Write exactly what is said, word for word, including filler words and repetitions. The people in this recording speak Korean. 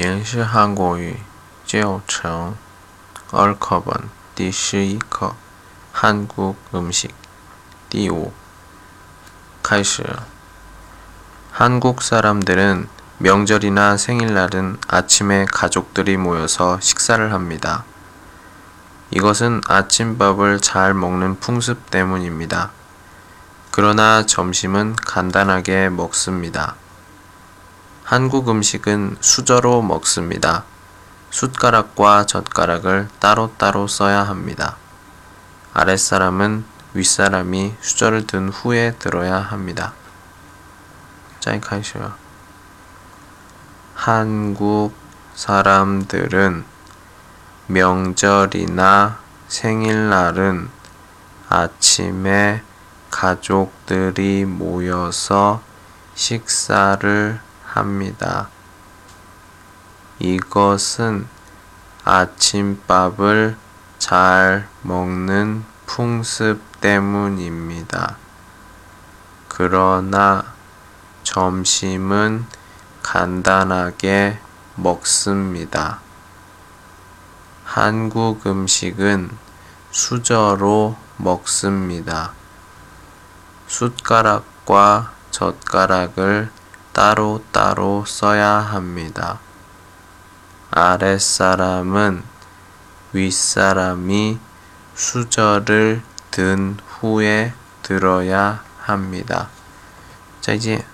也是韩国语教程二课本第十一课韩国음식第五。开始。한국 사람들은 명절이나 생일날은 아침에 가족들이 모여서 식사를 합니다. 이것은 아침밥을 잘 먹는 풍습 때문입니다. 그러나 점심은 간단하게 먹습니다. 한국 음식은 수저로 먹습니다. 숟가락과 젓가락을 따로따로 써야 합니다. 아랫사람은 윗사람이 수저를 든 후에 들어야 합니다. 짧게요. 한국 사람들은 명절이나 생일날은 아침에 가족들이 모여서 식사를 합니다. 이것은 아침밥을 잘 먹는 풍습 때문입니다. 그러나 점심은 간단하게 먹습니다. 한국 음식은 수저로 먹습니다. 숟가락과 젓가락을 따로따로 써야 합니다. 아랫사람은 윗사람이 수저를 든 후에 들어야 합니다. 자, 이제